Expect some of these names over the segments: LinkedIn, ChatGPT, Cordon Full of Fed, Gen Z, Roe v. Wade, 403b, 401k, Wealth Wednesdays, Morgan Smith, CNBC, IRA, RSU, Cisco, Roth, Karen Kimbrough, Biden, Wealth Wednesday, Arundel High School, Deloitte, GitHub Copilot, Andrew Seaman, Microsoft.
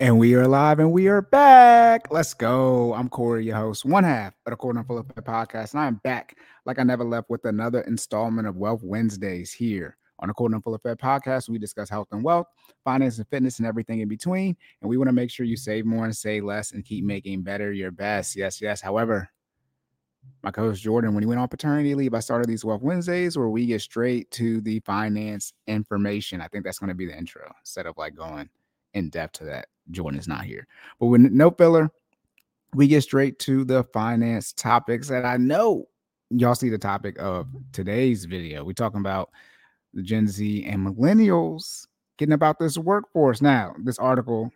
And we are live and we are back. Let's go. I'm Corey, your host, one half of the Cordon Full of Fed podcast. And I am back like I never left with another installment of Wealth Wednesdays here on the Cordon Full of Fed podcast. We discuss health and wealth, finance and fitness, and everything in between. And we want to make sure you save more and save less and keep making better your best. Yes, yes. However, my co-host Jordan, when he went on paternity leave, I started these Wealth Wednesdays where we get straight to the finance information. I think that's going to be the intro instead of like going in depth to that. Jordan is not here, but with no filler, we get straight to the finance topics. And I know y'all see the topic of today's video. We're talking about the Gen Z and millennials getting about this workforce. Now, this article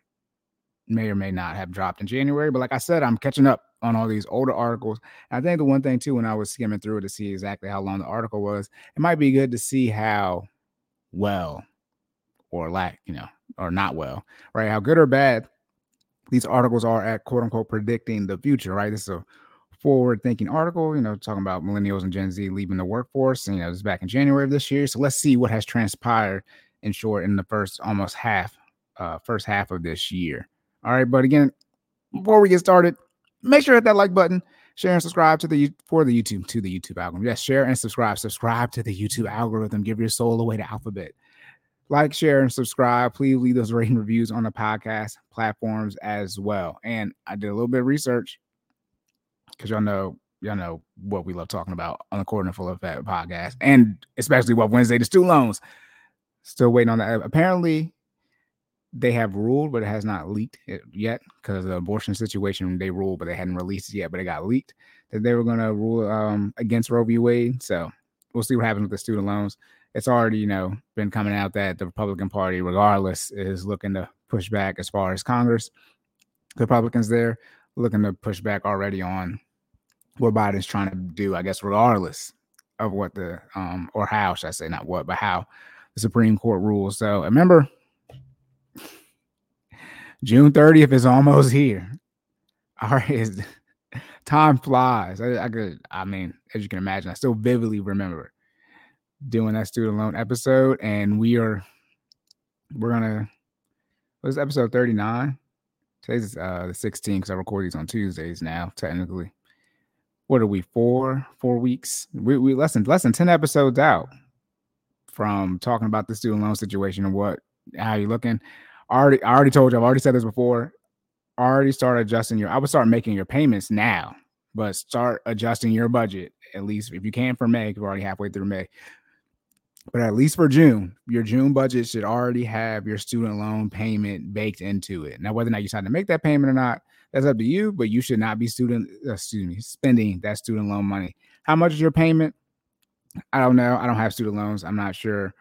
may or may not have dropped in January, but like I said, I'm catching up on all these older articles. And I think the one thing too, when I was skimming through it to see exactly how long the article was, it might be good to see how well or lack, or not well, right? How good or bad these articles are at quote unquote predicting the future, right? This is a forward thinking article, talking about millennials and Gen Z leaving the workforce. And, this is back in January of this year. So let's see what has transpired in short in the first half of this year. All right. But again, before we get started, make sure to hit that like button, share and subscribe to the YouTube algorithm. Yes, share and subscribe to the YouTube algorithm. Give your soul away to Alphabet. Like, share, and subscribe. Please leave those rating reviews on the podcast platforms as well. And I did a little bit of research because y'all know what we love talking about on the Cordon Full of Fed podcast, and especially Wealth Wednesday, the student loans. Still waiting on that. Apparently, they have ruled, but it has not leaked yet because of the abortion situation. They ruled, but they hadn't released it yet, but it got leaked that they were going to rule against Roe v. Wade. So we'll see what happens with the student loans. It's already, been coming out that the Republican Party, regardless, is looking to push back as far as Congress. The Republicans there looking to push back already on what Biden's trying to do, I guess, regardless of what the or how, should I say, not what, but how the Supreme Court rules. So remember, June 30th is almost here. All right. Time flies. As you can imagine, I still vividly remember doing that student loan episode, and we're gonna episode 39. Today's the 16th because I record these on Tuesdays now. Technically, what are we, four weeks? We less than 10 episodes out from talking about the student loan situation and how you're looking. I already told you, I've already said this before. Already start adjusting I would start making your payments now, but start adjusting your budget at least if you can for May. We're already halfway through May. But at least for June, your June budget should already have your student loan payment baked into it. Now, whether or not you decide to make that payment or not, that's up to you, but you should not be spending that student loan money. How much is your payment? I don't know. I don't have student loans. I'm not sure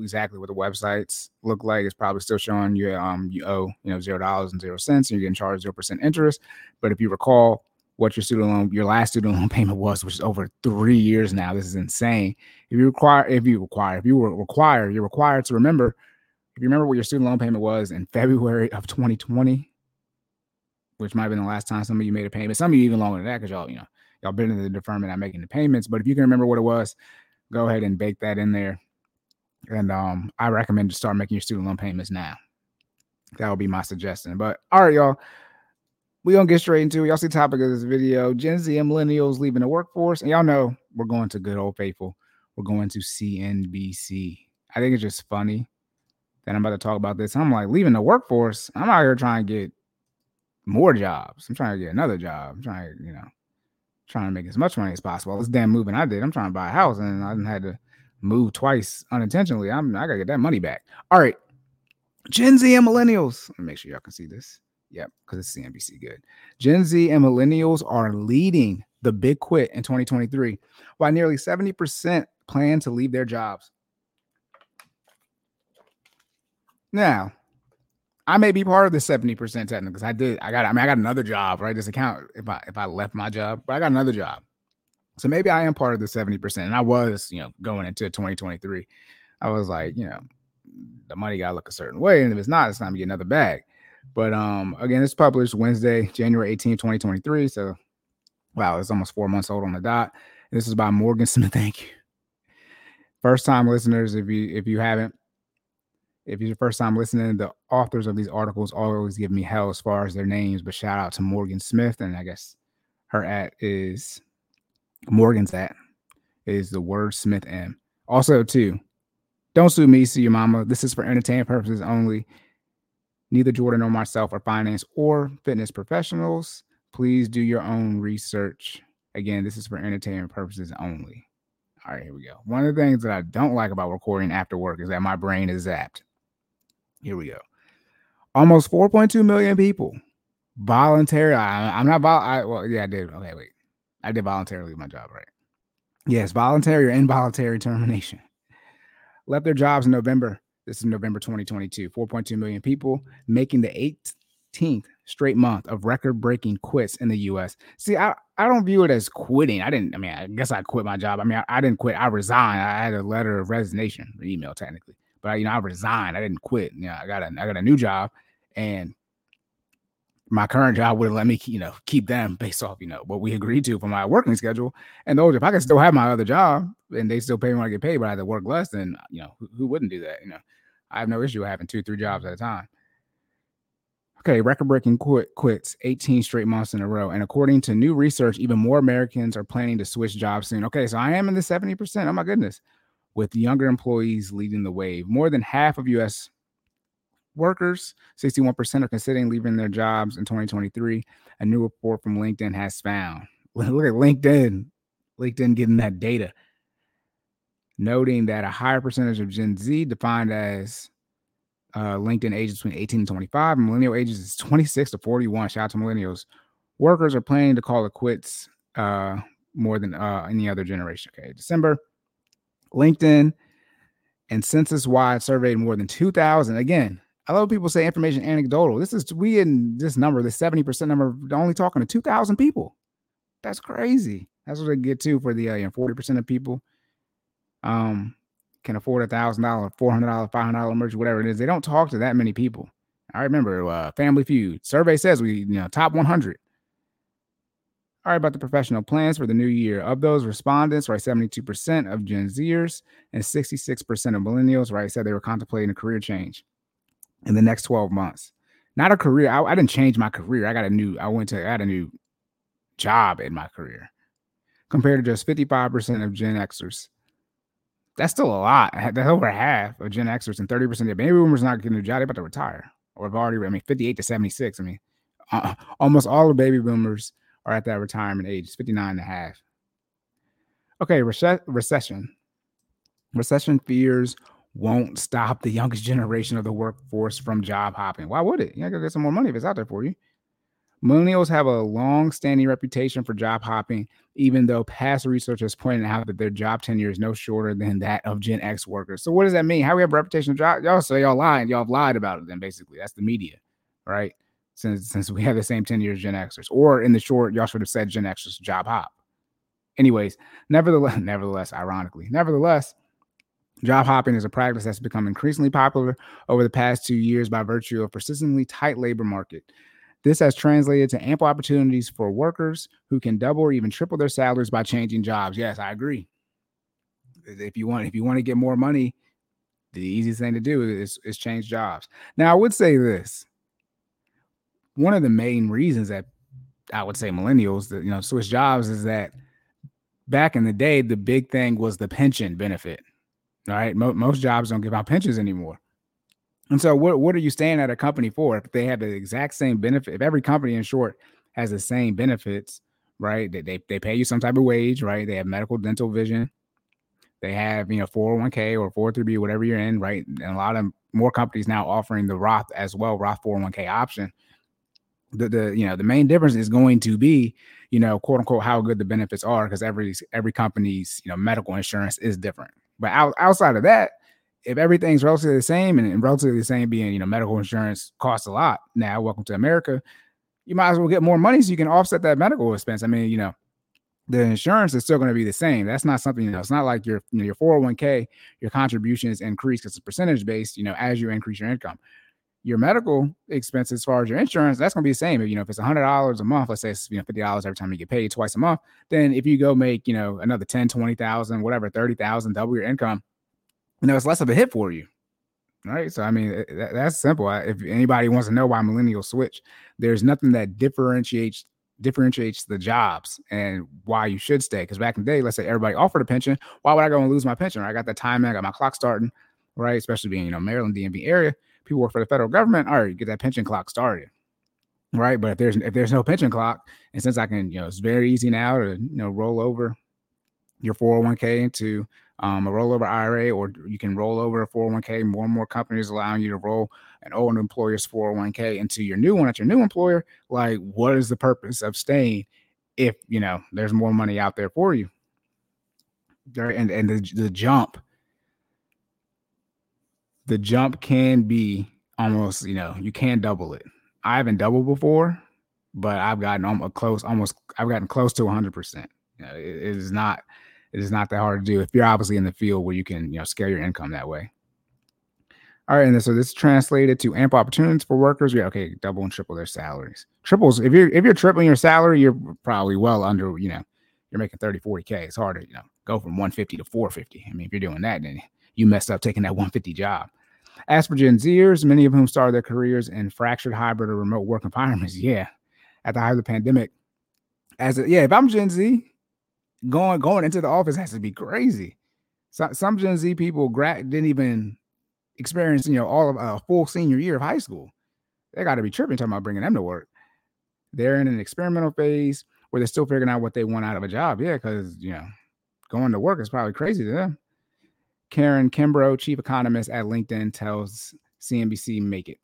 exactly what the websites look like. It's probably still showing you owe, $0.00 and you're getting charged 0% interest. But if you recall what your last student loan payment was, which is over 3 years now. This is insane. You're required to remember. If you remember what your student loan payment was in February of 2020, which might have been the last time some of you made a payment. Some of you even longer than that because y'all been in the deferment, not making the payments. But if you can remember what it was, go ahead and bake that in there. And I recommend to start making your student loan payments now. That would be my suggestion. But all right, y'all. We're going to get straight into it. Y'all see the topic of this video, Gen Z and millennials leaving the workforce. And y'all know we're going to good old faithful. We're going to CNBC. I think it's just funny that I'm about to talk about this. I'm like, leaving the workforce? I'm out here trying to get more jobs. I'm trying to get another job. I'm trying to, trying to make as much money as possible. This damn moving I did. I'm trying to buy a house, and I didn't had to move twice unintentionally. I got to get that money back. All right. Gen Z and millennials. Let me make sure y'all can see this. Yep, because it's CNBC good. Gen Z and millennials are leading the big quit in 2023, while nearly 70% plan to leave their jobs. Now, I may be part of the 70% technically because I got another job, right? This account, if I left my job, but I got another job. So maybe I am part of the 70%. And I was, going into 2023, I was like, the money got to look a certain way. And if it's not, it's time to get another bag. But again, it's published Wednesday, January 18, 2023. So, wow, it's almost 4 months old on the dot. And this is by Morgan Smith. Thank you. First time listeners, if you haven't, if you're the first time listening, the authors of these articles always give me hell as far as their names, but shout out to Morgan Smith. And I guess her at is Morgan's at is the word Smith M. Also, too, don't sue me, sue your mama. This is for entertainment purposes only. Neither Jordan nor myself are finance or fitness professionals. Please do your own research. Again, this is for entertainment purposes only. All right, here we go. One of the things that I don't like about recording after work is that my brain is zapped. Here we go. Almost 4.2 million people voluntarily. I did. Okay, wait. I did voluntarily leave my job, right? Yes, voluntary or involuntary termination. Left their jobs in November. This is November 2022. 4.2 million people, making the 18th straight month of record-breaking quits in the U.S. See, I don't view it as quitting. I guess I quit my job. I didn't quit. I resigned. I had a letter of resignation, or email technically, but I resigned. I didn't quit. I got a new job, and my current job wouldn't let me, keep them based off, what we agreed to for my working schedule. And those, if I could still have my other job and they still pay me when I get paid, but I had to work less, then, who wouldn't do that? I have no issue having 2-3 jobs at a time. Okay, record-breaking quits, 18 straight months in a row. And according to new research, even more Americans are planning to switch jobs soon. Okay, so I am in the 70%. Oh, my goodness. With younger employees leading the wave. More than half of U.S. workers, 61%, are considering leaving their jobs in 2023. A new report from LinkedIn has found. Look at LinkedIn. LinkedIn getting that data. Noting that a higher percentage of Gen Z, defined as LinkedIn ages between 18 and 25. Millennial ages is 26 to 41. Shout out to millennials. Workers are planning to call it quits more than any other generation. Okay, December. LinkedIn and census-wide surveyed more than 2,000. Again, a lot of people say information anecdotal. We in this number, the 70% number, only talking to 2,000 people. That's crazy. That's what they get to for the 40% of people. Can afford $1,000, $400, $500 merch, whatever it is. They don't talk to that many people. I remember Family Feud survey says we, top 100. All right, about the professional plans for the new year. Of those respondents, right, 72% of Gen Zers and 66% of millennials, right, said they were contemplating a career change in the next 12 months. Not a career. I didn't change my career. I had a new job in my career, compared to just 55% of Gen Xers. That's still a lot. That's over half of Gen Xers and 30% of baby boomers not getting a job. They're about to retire, or have already. 58 to 76. Almost all the baby boomers are at that retirement age, 59 and a half. Okay, recession. Recession fears won't stop the youngest generation of the workforce from job hopping. Why would it? You gotta get some more money if it's out there for you. Millennials have a long-standing reputation for job hopping, even though past research has pointed out that their job tenure is no shorter than that of Gen X workers. So what does that mean? How we have a reputation of job? Y'all say y'all lied. Y'all have lied about it then, basically. That's the media, right? Since we have the same tenure as Gen Xers. Or in the short, y'all should have said Gen Xers job hop. Anyways, nevertheless, job hopping is a practice that's become increasingly popular over the past 2 years by virtue of persistently tight labor market. This has translated to ample opportunities for workers who can double or even triple their salaries by changing jobs. Yes, I agree. If you want to get more money, the easiest thing to do is change jobs. Now, I would say this. One of the main reasons that I would say millennials that switch jobs is that back in the day, the big thing was the pension benefit. All right, most jobs don't give out pensions anymore. And so what are you staying at a company for if they have the exact same benefit? If every company, in short, has the same benefits, right? They pay you some type of wage, right? They have medical, dental, vision. They have, 401k or 403b, whatever you're in, right? And a lot of more companies now offering the Roth as well, Roth 401k option. The main difference is going to be, quote unquote, how good the benefits are, because every company's, medical insurance is different. But outside of that, if everything's relatively the same, and relatively the same being, medical insurance costs a lot now, welcome to America, you might as well get more money so you can offset that medical expense. The insurance is still going to be the same. That's not something, it's not like your 401k, your contributions increase because it's percentage based, as you increase your income. Your medical expense, as far as your insurance, that's going to be the same. If it's $100 a month, let's say it's $50 every time you get paid twice a month, then if you go make, another 10, 20,000, whatever, 30,000, double your income, it's less of a hit for you. Right. So, I mean, that's simple. If anybody wants to know why millennials switch, there's nothing that differentiates the jobs and why you should stay. Because back in the day, let's say everybody offered a pension. Why would I go and lose my pension? Right? I got that time. I got my clock starting. Right. Especially being, Maryland, DMV area. People work for the federal government. All right. You get that pension clock started. Right. But if there's no pension clock, and since I can, it's very easy now to, roll over your 401k into a rollover IRA, or you can roll over a 401k. More and more companies allowing you to roll an old employer's 401k into your new one at your new employer. Like, what is the purpose of staying if, there's more money out there for you? And the jump can be almost, you can double it. I haven't doubled before, but I've gotten close to 100%. It is not that hard to do if you're obviously in the field where you can, scale your income that way. All right. And so this translated to ample opportunities for workers. Yeah. Okay. Double and triple their salaries. Triples. If you're tripling your salary, you're probably well under, you're making 30, 40K. It's hard to, go from 150 to 450. I mean, if you're doing that, then you messed up taking that 150 job. As for Gen Zers, many of whom started their careers in fractured, hybrid, or remote work environments. Yeah. At the height of the pandemic. If I'm Gen Z, going into the office has to be crazy. So, some Gen Z people didn't even experience, all of a full senior year of high school. They got to be tripping talking about bringing them to work. They're in an experimental phase where they're still figuring out what they want out of a job. Yeah, because, going to work is probably crazy to them. Karen Kimbrough, chief economist at LinkedIn, tells CNBC Make It.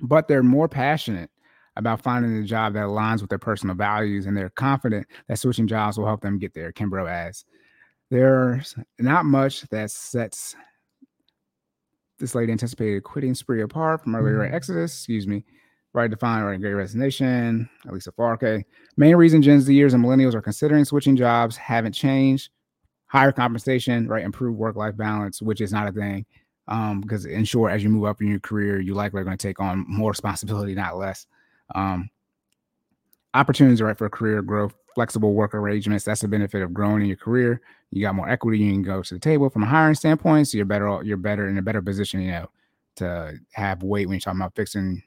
But they're more passionate about finding a job that aligns with their personal values, and they're confident that switching jobs will help them get there. Kimbrough adds, there's not much that sets this lady anticipated quitting spree apart from earlier exodus, right defined, right great resignation, at least a 4K. Main reason Gen Zers and millennials are considering switching jobs haven't changed. Higher compensation, right? Improved work-life balance, which is not a thing. Because in short, as you move up in your career, you likely are going to take on more responsibility, not less. Opportunities, right, for career growth, flexible work arrangements. That's the benefit of growing in your career. You got more equity. You can go to the table from a hiring standpoint. So you're better in a better position, to have weight when you're talking about fixing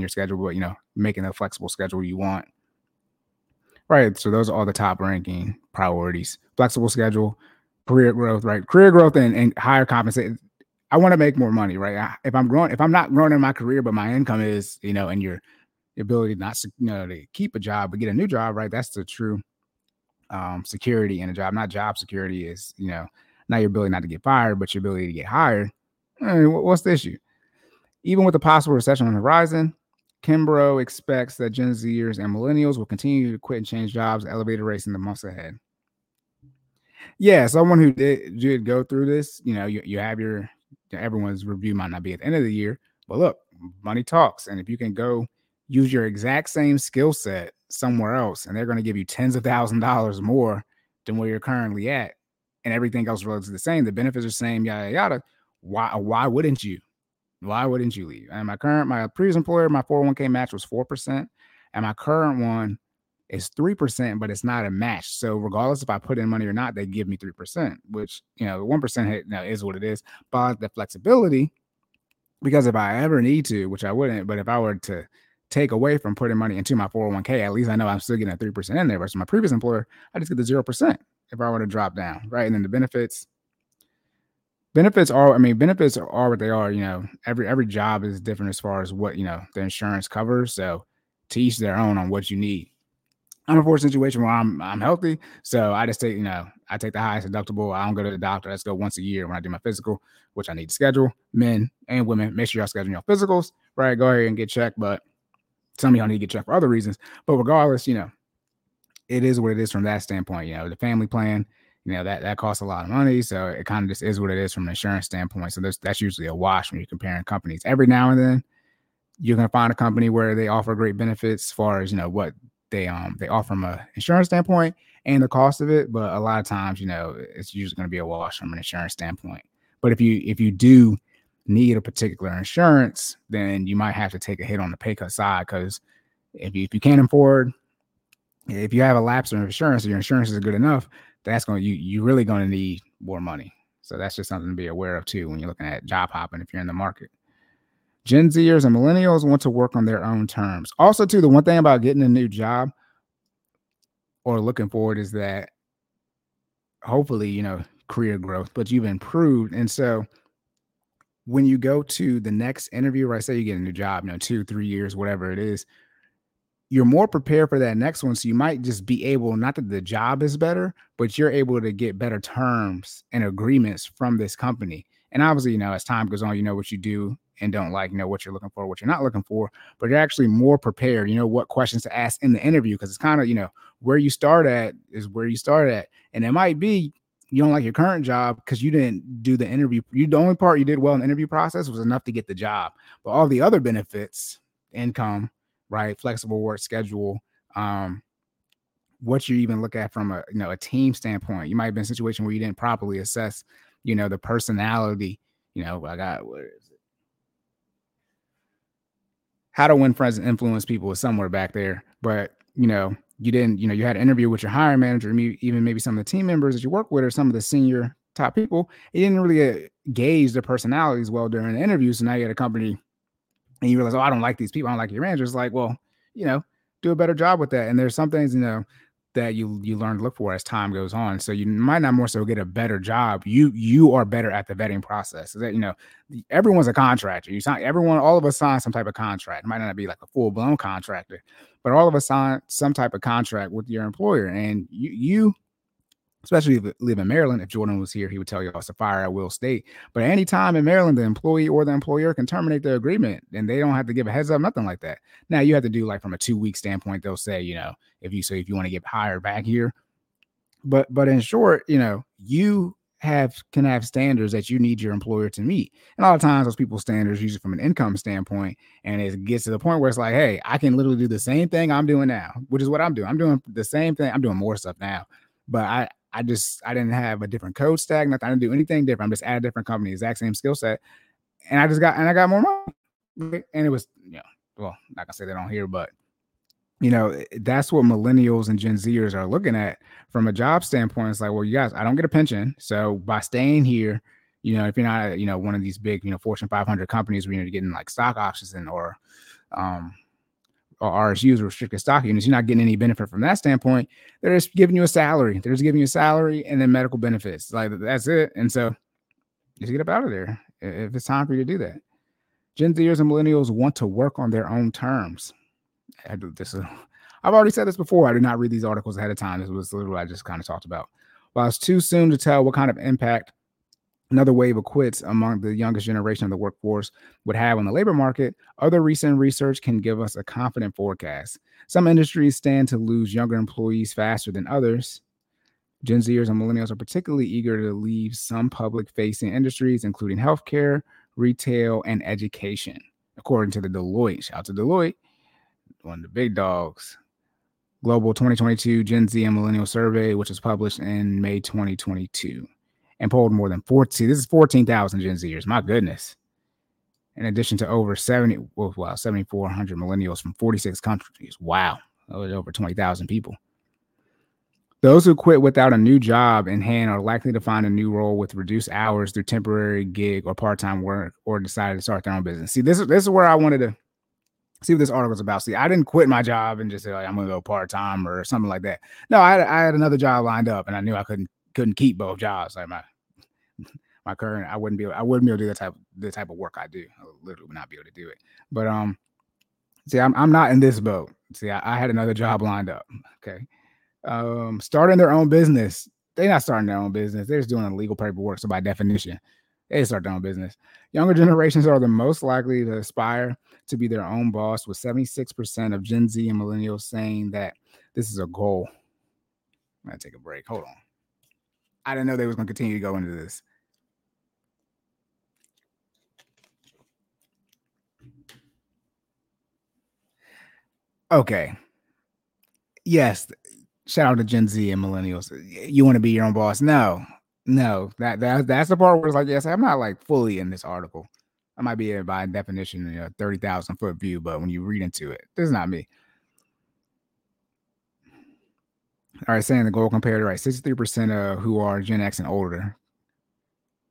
your schedule, but, making a flexible schedule you want. Right. So those are all the top ranking priorities: flexible schedule, career growth, right? Career growth and higher compensation. I want to make more money, right? If I'm not growing in my career, but my income is, and your ability not to, to keep a job, but get a new job, right? That's the true security in a job. Not job security is, not your ability not to get fired, but your ability to get hired. I mean, what's the issue? Even with a possible recession on the horizon, Kimbrough expects that Gen Zers and millennials will continue to quit and change jobs at elevated rates in the months ahead. Yeah, someone who did go through this, you have your, everyone's review might not be at the end of the year, but look, money talks. And if you can go use your exact same skill set somewhere else, and they're going to give you tens of thousands of dollars more than where you're currently at, and everything else relates to the same, the benefits are the same, yada, yada, why wouldn't you? Why wouldn't you leave? And my previous employer, my 401k match was 4%. And my current one is 3%, but it's not a match. So regardless if I put in money or not, they give me 3%, which, the 1% hit now is what it is. But the flexibility, because if I ever need to, which I wouldn't, but if I were to take away from putting money into my 401k, at least I know I'm still getting a 3% in there. Versus my previous employer, I just get the 0% if I were to drop down, right? And then the benefits are what they are. Every job is different as far as what, the insurance covers. So to each their own on what you need. I'm in a fortunate situation where I'm healthy. So I just take, I take the highest deductible. I don't go to the doctor. I just go once a year when I do my physical, which I need to schedule. Men and women, make sure y'all schedule your physicals, right? Go ahead and get checked. But some of y'all need to get checked for other reasons. But regardless, it is what it is from that standpoint. The family plan, that costs a lot of money. So it kind of just is what it is from an insurance standpoint. So that's usually a wash when you're comparing companies. Every now and then you're going to find a company where they offer great benefits as far as, what they offer from an insurance standpoint and the cost of it. But a lot of times, it's usually going to be a wash from an insurance standpoint. But if you do need a particular insurance, then you might have to take a hit on the pay cut side. Cause if you can't afford, if you have a lapse in insurance, or your insurance is good enough, that's going to, you really going to need more money. So that's just something to be aware of too when you're looking at job hopping if you're in the market. Gen Zers and millennials want to work on their own terms. Also, too, the one thing about getting a new job or looking forward is that hopefully, you know, career growth, but you've improved. And so when you go to the next interview, right, say you get a new job, you know, 2-3 years, whatever it is, you're more prepared for that next one. So you might just be able, not that the job is better, but you're able to get better terms and agreements from this company. And obviously, you know, as time goes on, you know what you do and don't like, you know what you're looking for, what you're not looking for, but you're actually more prepared, you know, what questions to ask in the interview, because it's kind of, you know, where you start at is where you start at. And it might be you don't like your current job because you didn't do the interview. The only part you did well in the interview process was enough to get the job. But all the other benefits, income, right, flexible work schedule, what you even look at from a, you know, a team standpoint. You might have been in a situation where you didn't properly assess, you know, the personality, you know, How to Win Friends and Influence People is somewhere back there. But, you know, you didn't, you know, you had an interview with your hiring manager, even maybe some of the team members that you work with or some of the senior top people. You didn't really gauge their personalities well during the interview. So now you had a company and you realize, oh, I don't like these people. I don't like your manager. It's like, well, you know, do a better job with that. And there's some things, you know, that you learn to look for as time goes on. So you might not more so get a better job. You are better at the vetting process. So that, you know, everyone's a contractor. All of us sign some type of contract. It might not be like a full blown contractor, but all of us sign some type of contract with your employer. And you especially if you live in Maryland, if Jordan was here, he would tell you it's a fire at will state. But any time in Maryland, the employee or the employer can terminate their agreement and they don't have to give a heads up, nothing like that. Now you have to do like from a 2-week standpoint, they'll say, you know, if you want to get hired back here, but in short, you know, you can have standards that you need your employer to meet. And a lot of times those people's standards usually from an income standpoint. And it gets to the point where it's like, hey, I can literally do the same thing I'm doing now, which is what I'm doing. I'm doing the same thing. I'm doing more stuff now, but I didn't have a different code stack. Nothing. I didn't do anything different. I'm just at a different company, exact same skill set. And I got more money. And it was, you know, well, not gonna say that on here, but you know, that's what millennials and Gen Zers are looking at from a job standpoint. It's like, well, you guys, I don't get a pension. So by staying here, you know, if you're not, you know, one of these big, you know, Fortune 500 companies where you're getting like stock options and or RSUs, restricted stock units, you're not getting any benefit from that standpoint. They're just giving you a salary. They're just giving you a salary and then medical benefits. Like, that's it. And so just get up out of there if it's time for you to do that. Gen Zers and millennials want to work on their own terms. I've already said this before. I do not read these articles ahead of time. This was literally what I just kind of talked about. While it's too soon to tell what kind of impact another wave of quits among the youngest generation of the workforce would have on the labor market, other recent research can give us a confident forecast. Some industries stand to lose younger employees faster than others. Gen Zers and millennials are particularly eager to leave some public-facing industries, including healthcare, retail, and education. According to the Deloitte, shout out to Deloitte, one of the big dogs, Global 2022 Gen Z and Millennial Survey, which was published in May 2022. And polled more than 14,000 Gen Zers. My goodness. In addition to over 7,400 millennials from 46 countries. Wow. That was over 20,000 people. Those who quit without a new job in hand are likely to find a new role with reduced hours through temporary gig or part-time work, or decided to start their own business. See, this is where I wanted to see what this article is about. See, I didn't quit my job and just say, like, I'm going to go part-time or something like that. No, I had another job lined up and I knew I couldn't keep both jobs. Like my current, I wouldn't be able to do the type of work I do. I literally would not be able to do it. But see, I'm not in this boat. See, I had another job lined up. Okay, starting their own business. They're not starting their own business. They're just doing illegal paperwork. So by definition, they start their own business. Younger generations are the most likely to aspire to be their own boss, with 76% of Gen Z and millennials saying that this is a goal. I'm gonna take a break. Hold on. I didn't know they was going to continue to go into this. Okay. Yes. Shout out to Gen Z and millennials. You want to be your own boss? No. That's the part where it's like, yes, I'm not like fully in this article. I might be by definition, you know, 30,000 foot view, but when you read into it, this is not me. All right, saying the goal compared, right, 63% who are Gen X and older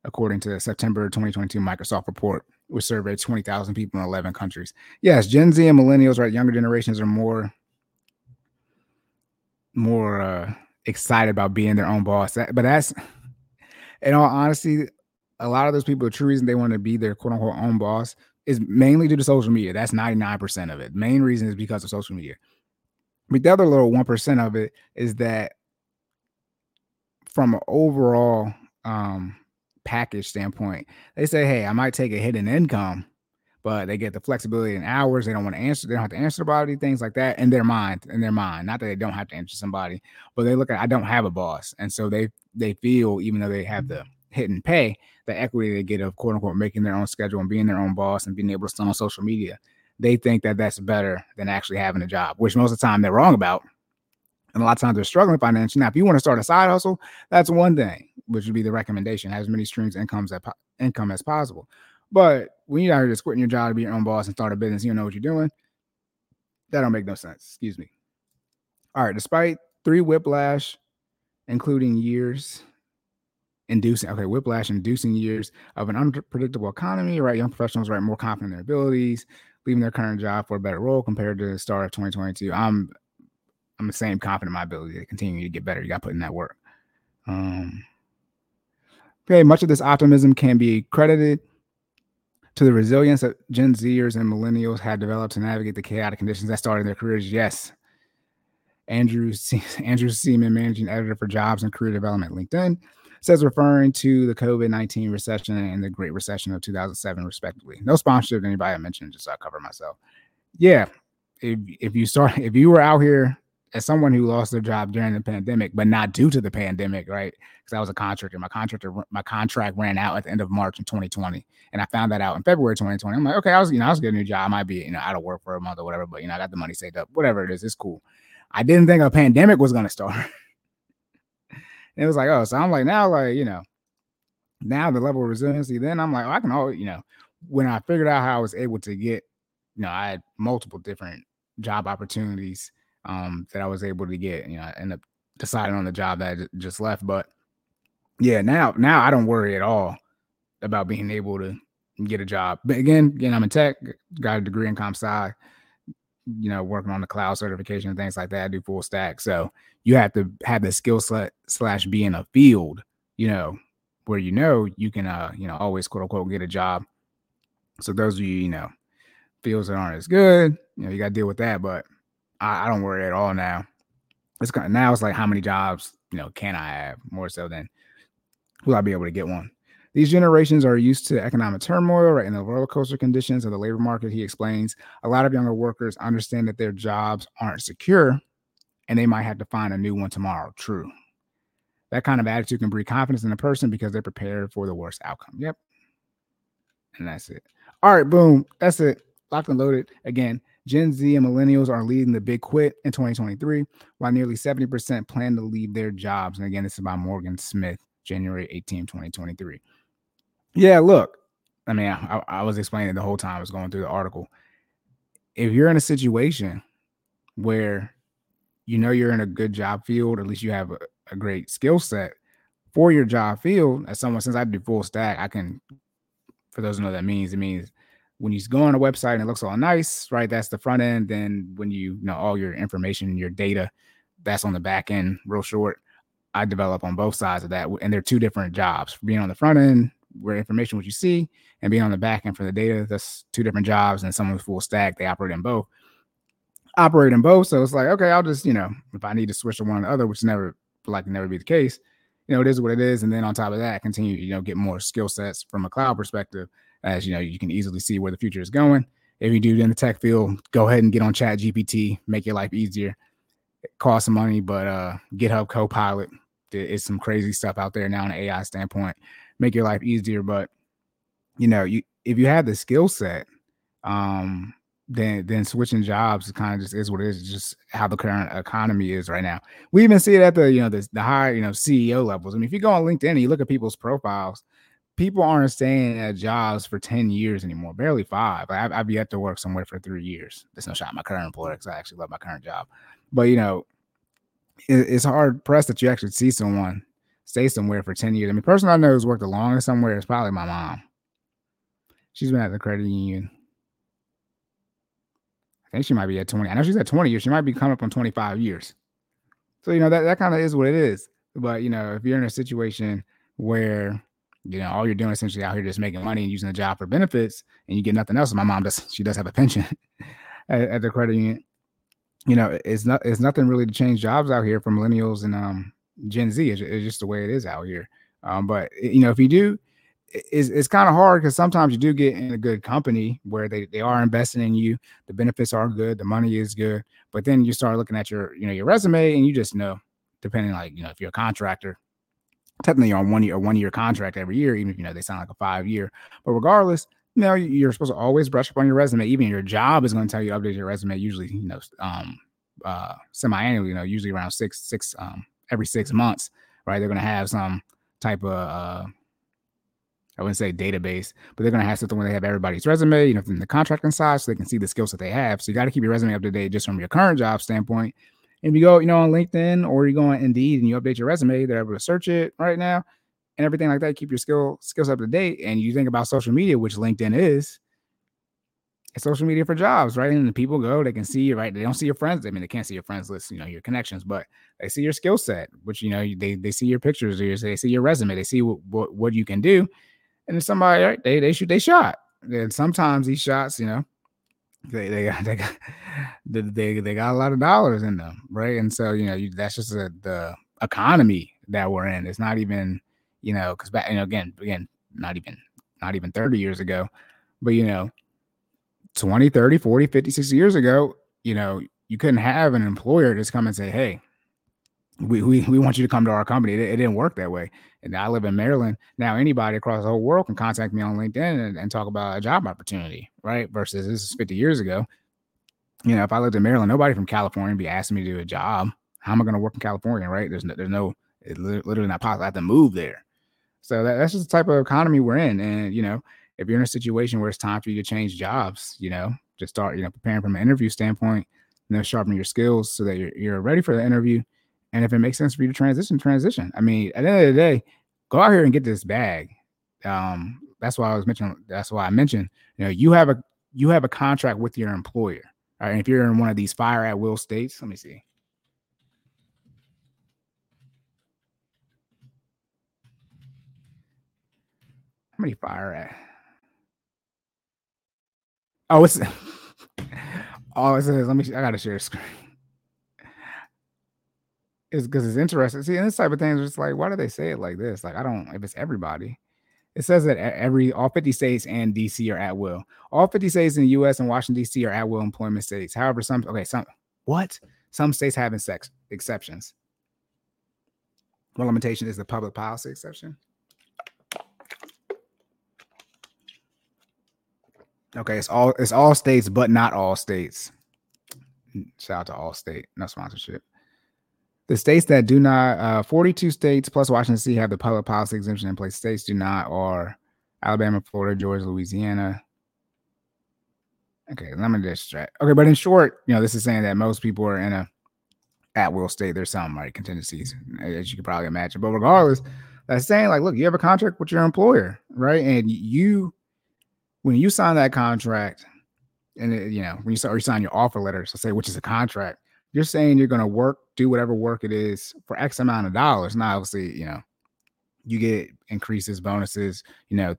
according to the September 2022 Microsoft report, which surveyed 20,000 people in 11 countries. Yes, Gen Z and millennials, right, younger generations are more excited about being their own boss. But that's, in all honesty, a lot of those people, the true reason they want to be their quote-unquote own boss is mainly due to social media. That's 99% of it. Main reason is because of social media. But the other little 1% of it is that from an overall package standpoint, they say, hey, I might take a hit in income, but they get the flexibility in hours. They don't want to answer. They don't have to answer somebody, things like that in their mind. Not that they don't have to answer somebody, but they look at, I don't have a boss. And so they feel, even though they have the hit and pay, the equity they get of quote unquote making their own schedule and being their own boss and being able to stay on social media, they think that that's better than actually having a job, which most of the time they're wrong about. And a lot of times they're struggling financially. Now, if you want to start a side hustle, that's one thing, which would be the recommendation, have as many streams of income as possible. But when you're out here just quitting your job to be your own boss and start a business, you don't know what you're doing. That don't make no sense. Excuse me. All right. Despite three whiplash, including years inducing, years of an unpredictable economy, right? Young professionals, right, more confident in their abilities, leaving their current job for a better role compared to the start of 2022. I'm the same confident in my ability to continue to get better. You got to put in that work. Okay, much of this optimism can be credited to the resilience that Gen Zers and millennials have developed to navigate the chaotic conditions that started their careers. Yes. Andrew Seaman, managing editor for jobs and career development at LinkedIn, says, referring to the COVID-19 recession and the Great Recession of 2007, respectively. No sponsorship to anybody I mentioned, just so I cover myself. Yeah, if you were out here as someone who lost their job during the pandemic, but not due to the pandemic, right? Because I was a contractor. My contract ran out at the end of March in 2020, and I found that out in February 2020. I'm like, okay, I was getting a new job. I might be, out of work for a month or whatever, but I got the money saved up. Whatever it is, it's cool. I didn't think a pandemic was gonna start. It was like, oh, so I'm like, now, like, now the level of resiliency, then I'm like, oh, I can always, when I figured out how I was able to get, I had multiple different job opportunities that I was able to get, I ended up deciding on the job that I just left. But yeah, now I don't worry at all about being able to get a job. But again, I'm in tech, got a degree in comp sci, working on the cloud certification and things like that. I do full stack. So you have to have the skill set / be in a field, where, you can, always quote unquote get a job. So those of you, fields that aren't as good, you got to deal with that. But I don't worry at all now. Now it's like, how many jobs, can I have, more so than will I be able to get one? These generations are used to economic turmoil, right, and the roller coaster conditions of the labor market, he explains. A lot of younger workers understand that their jobs aren't secure and they might have to find a new one tomorrow. True. That kind of attitude can breed confidence in a person because they're prepared for the worst outcome. Yep. And that's it. All right, boom. That's it. Locked and loaded. Again, Gen Z and millennials are leading the big quit in 2023, while nearly 70% plan to leave their jobs. And again, this is by Morgan Smith, January 18, 2023. Yeah, look, I was explaining the whole time I was going through the article. If you're in a situation where you're in a good job field, at least you have a great skill set for your job field, as someone, since I do full stack, I can, for those who know what that means, it means when you go on a website and it looks all nice, right, that's the front end. Then when all your information, your data, that's on the back end, real short. I develop on both sides of that. And they're two different jobs, being on the front end, where information, what you see, and being on the back end for the data. That's two different jobs. And someone's full stack, they operate in both. So it's like, okay, I'll just, if I need to switch to one or the other, which never be the case, it is what it is. And then on top of that, continue, get more skill sets from a cloud perspective, as you can easily see where the future is going. If you do in the tech field, go ahead and get on ChatGPT, make your life easier. It costs some money, but GitHub Copilot, it's some crazy stuff out there now in an AI standpoint. Make your life easier, but if you have the skill set, then switching jobs kind of just is what it is. It's just how the current economy is right now. We even see it at the the high CEO levels. If you go on LinkedIn and you look at people's profiles, people aren't staying at jobs for 10 years anymore, barely 5. I've yet to work somewhere for 3 years. There's no shot at my current employer because I actually love my current job, but it's hard pressed that you actually see someone stay somewhere for 10 years. I mean, the person I know who's worked the longest somewhere is probably my mom. She's been at the credit union. I think she might be at 20. I know she's at 20 years. She might be coming up on 25 years. So, you know, that kind of is what it is. But, you know, if you're in a situation where, you know, all you're doing essentially out here just making money and using the job for benefits and you get nothing else. My mom does. She does have a pension at the credit union. You know, it's nothing really to change jobs out here for millennials and Gen Z. It's just the way it is out here. But, you know, if you do, it's kind of hard because sometimes you do get in a good company where they are investing in you. The benefits are good. The money is good. But then you start looking at your, you know, your resume and you just know, depending, like, you know, if you're a contractor, technically you're on one year contract every year, even if, you know, they sound like a 5-year. But regardless, you know, you're supposed to always brush up on your resume. Even your job is going to tell you to update your resume usually, you know, semi-annually, you know, usually around every 6 months, right? They're going to have some type of, I wouldn't say database, but they're going to have something where they have everybody's resume, you know, from the contracting side, so they can see the skills that they have. So you got to keep your resume up to date just from your current job standpoint. And if you go, you know, on LinkedIn or you go on Indeed and you update your resume, they're able to search it right now and everything like that. Keep your skills up to date. And you think about social media, which LinkedIn is, it's social media for jobs, right? And the people go, they can see you, right? They don't see your friends. I mean, they can't see your friends list, you know, your connections, but they see your skill set, which, you know, they see your pictures, or they see your resume, they see what you can do. And if somebody, right, they shoot, they shot. And sometimes these shots, you know, they got a lot of dollars in them, right? And so, you know, that's just the economy that we're in. It's not even, you know, because back, you know, again, not even 30 years ago, but, you know, 20, 30, 40, 50, 60 years ago, you know, you couldn't have an employer just come and say, hey, we want you to come to our company. It didn't work that way. And I live in Maryland. Now anybody across the whole world can contact me on LinkedIn and talk about a job opportunity, right? Versus this is 50 years ago. You know, if I lived in Maryland, nobody from California would be asking me to do a job. How am I going to work in California, right? There's no, it's literally not possible. I have to move there. So that's just the type of economy we're in. And, you know, if you're in a situation where it's time for you to change jobs, you know, just start, you know, preparing from an interview standpoint, you know, sharpening your skills so that you're ready for the interview. And if it makes sense for you to transition. I mean, at the end of the day, go out here and get this bag. That's why I mentioned, you know, you have a contract with your employer. All right. And if you're in one of these fire at will states, let me see. How many fire at? Oh, it's all it says. Let me, I got to share a screen. It's because it's interesting. See, and this type of thing is just like, why do they say it like this? Like, I don't, if it's everybody, it says that all 50 states and DC are at will. All 50 states in the US and Washington, DC are at will employment states. However, some states have exceptions. One limitation is the public policy exception. Okay. It's all states, but not all states. Shout out to all state, no sponsorship. The states that do not, 42 states plus Washington, D.C. have the public policy exemption in place. States do not are Alabama, Florida, Georgia, Louisiana. Okay, let me just try. Okay, but in short, you know, this is saying that most people are in a at-will state. There's some, right, contingencies, as you can probably imagine. But regardless, that's saying, like, look, you have a contract with your employer, right? And you, when you sign that contract, and, it, you know, when you sign your offer letter, so say, which is a contract, you're saying you're going to work, do whatever work it is for X amount of dollars. Now, obviously, you know, you get increases, bonuses, you know,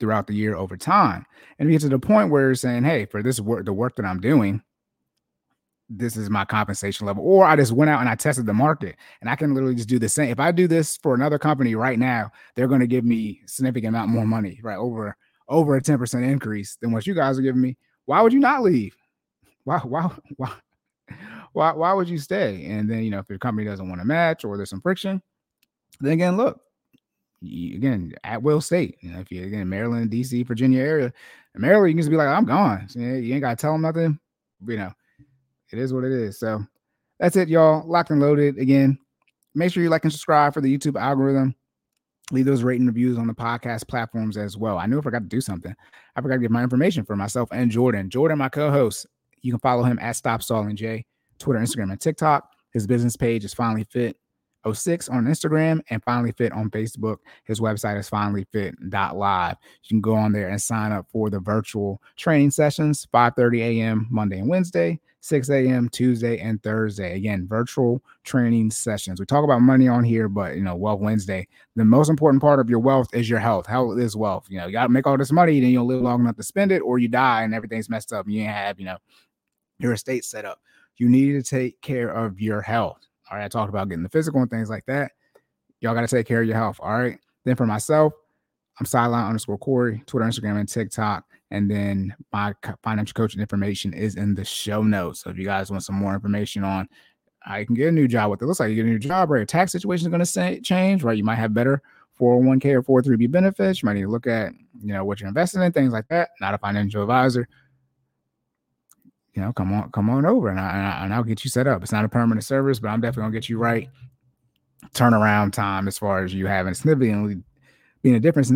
throughout the year over time. And you get to the point where you're saying, hey, for this work, the work that I'm doing, this is my compensation level. Or I just went out and I tested the market and I can literally just do the same. If I do this for another company right now, they're going to give me significant amount more money, right? Over a 10% increase than what you guys are giving me. Why would you not leave? Why would you stay? And then, you know, if your company doesn't want to match or there's some friction, then again, look, at will state, you know, if you're again, Maryland, DC, Virginia area, Maryland, you can just be like, I'm gone. So, you ain't got to tell them nothing. You know, it is what it is. So that's it, y'all. Locked and loaded. Again, make sure you like and subscribe for the YouTube algorithm. Leave those rating reviews on the podcast platforms as well. I knew I forgot to do something. I forgot to give my information for myself and Jordan. Jordan, my co-host. You can follow him at StopStallingJ, Twitter, Instagram, and TikTok. His business page is Finally Fit 06 on Instagram, and Finally Fit on Facebook. His website is finallyfit.live. You can go on there and sign up for the virtual training sessions, 5:30 a.m. Monday and Wednesday, 6 a.m. Tuesday and Thursday. Again, virtual training sessions. We talk about money on here, but, you know, Wealth Wednesday, the most important part of your wealth is your health. Health is wealth. You know, you got to make all this money, then you'll live long enough to spend it, or you die and everything's messed up and you ain't have, you know, your estate set up. You need to take care of your health. All right. I talked about getting the physical and things like that. Y'all got to take care of your health. All right. Then for myself, I'm sideline_Corey, Twitter, Instagram, and TikTok. And then my financial coaching information is in the show notes. So if you guys want some more information on how you can get a new job, what it looks like you get a new job, or your tax situation is going to change, right? You might have better 401k or 403b benefits. You might need to look at, you know, what you're investing in, things like that. Not a financial advisor. You know, come on over and I'll get you set up. It's not a permanent service, but I'm definitely going to get you right. Turnaround time as far as you having a significantly different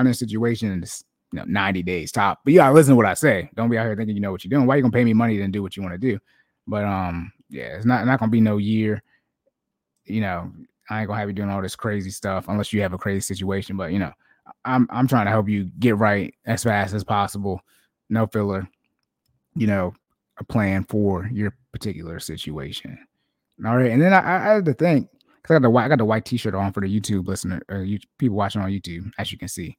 financial situation in this, you know, 90 days top. But yeah, listen to what I say. Don't be out here thinking you know what you're doing. Why are you going to pay me money to do what you want to do? But yeah, it's not going to be no year. You know, I ain't going to have you doing all this crazy stuff unless you have a crazy situation. But, you know, I'm trying to help you get right as fast as possible. No filler, you know, a plan for your particular situation. All right. And then I had to think, because I got the white t-shirt on for the YouTube listener, or people watching on YouTube, as you can see.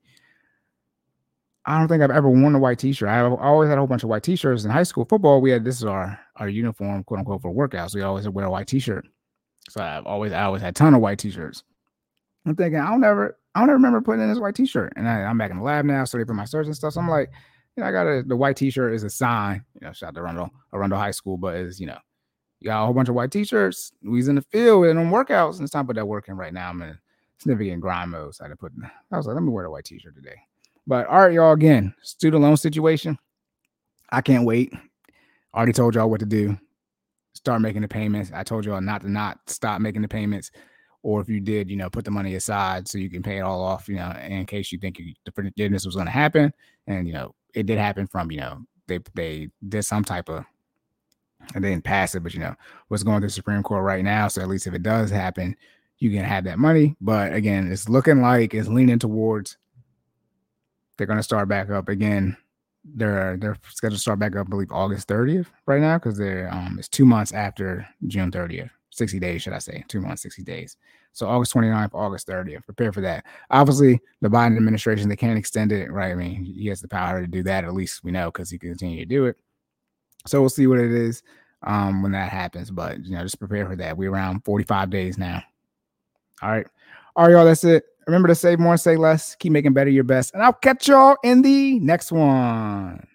I don't think I've ever worn a white t-shirt. I always had a whole bunch of white t-shirts in high school football. We had, this is our uniform, quote unquote, for workouts. We always wear a white t-shirt. So I always had a ton of white t-shirts. I'm thinking, I don't ever remember putting in this white t-shirt. And I'm back in the lab now, so they put my search and stuff. So I'm like, you know, the white t-shirt is a sign, you know, shout out to Arundel High School, but it's, you know, you got a whole bunch of white t-shirts. We was in the field and on workouts, and it's time to put that work in right now. I'm in significant grind mode. So I was like, let me wear the white t-shirt today. But all right, y'all, again, student loan situation. I can't wait. I already told y'all what to do. Start making the payments. I told y'all not to stop making the payments. Or if you did, you know, put the money aside so you can pay it all off, you know, in case you think the forgiveness was going to happen. And, you know, it did happen from, you know, they did some type of, and they didn't pass it, but, you know, what's going to the Supreme Court right now. So at least if it does happen, you can have that money. But again, it's looking like it's leaning towards they're going to start back up again. They're scheduled to start back up, I believe, August 30th right now, because they're it's 2 months after June 30th. 60 days, should I say, 2 months, 60 days. So August 29th, August 30th, prepare for that. Obviously, the Biden administration, they can't extend it, right? I mean, he has the power to do that, at least we know, because he can continue to do it. So we'll see what it is when that happens. But, you know, just prepare for that. We're around 45 days now. All right. All right, y'all, that's it. Remember to save more and say less. Keep making better your best. And I'll catch y'all in the next one.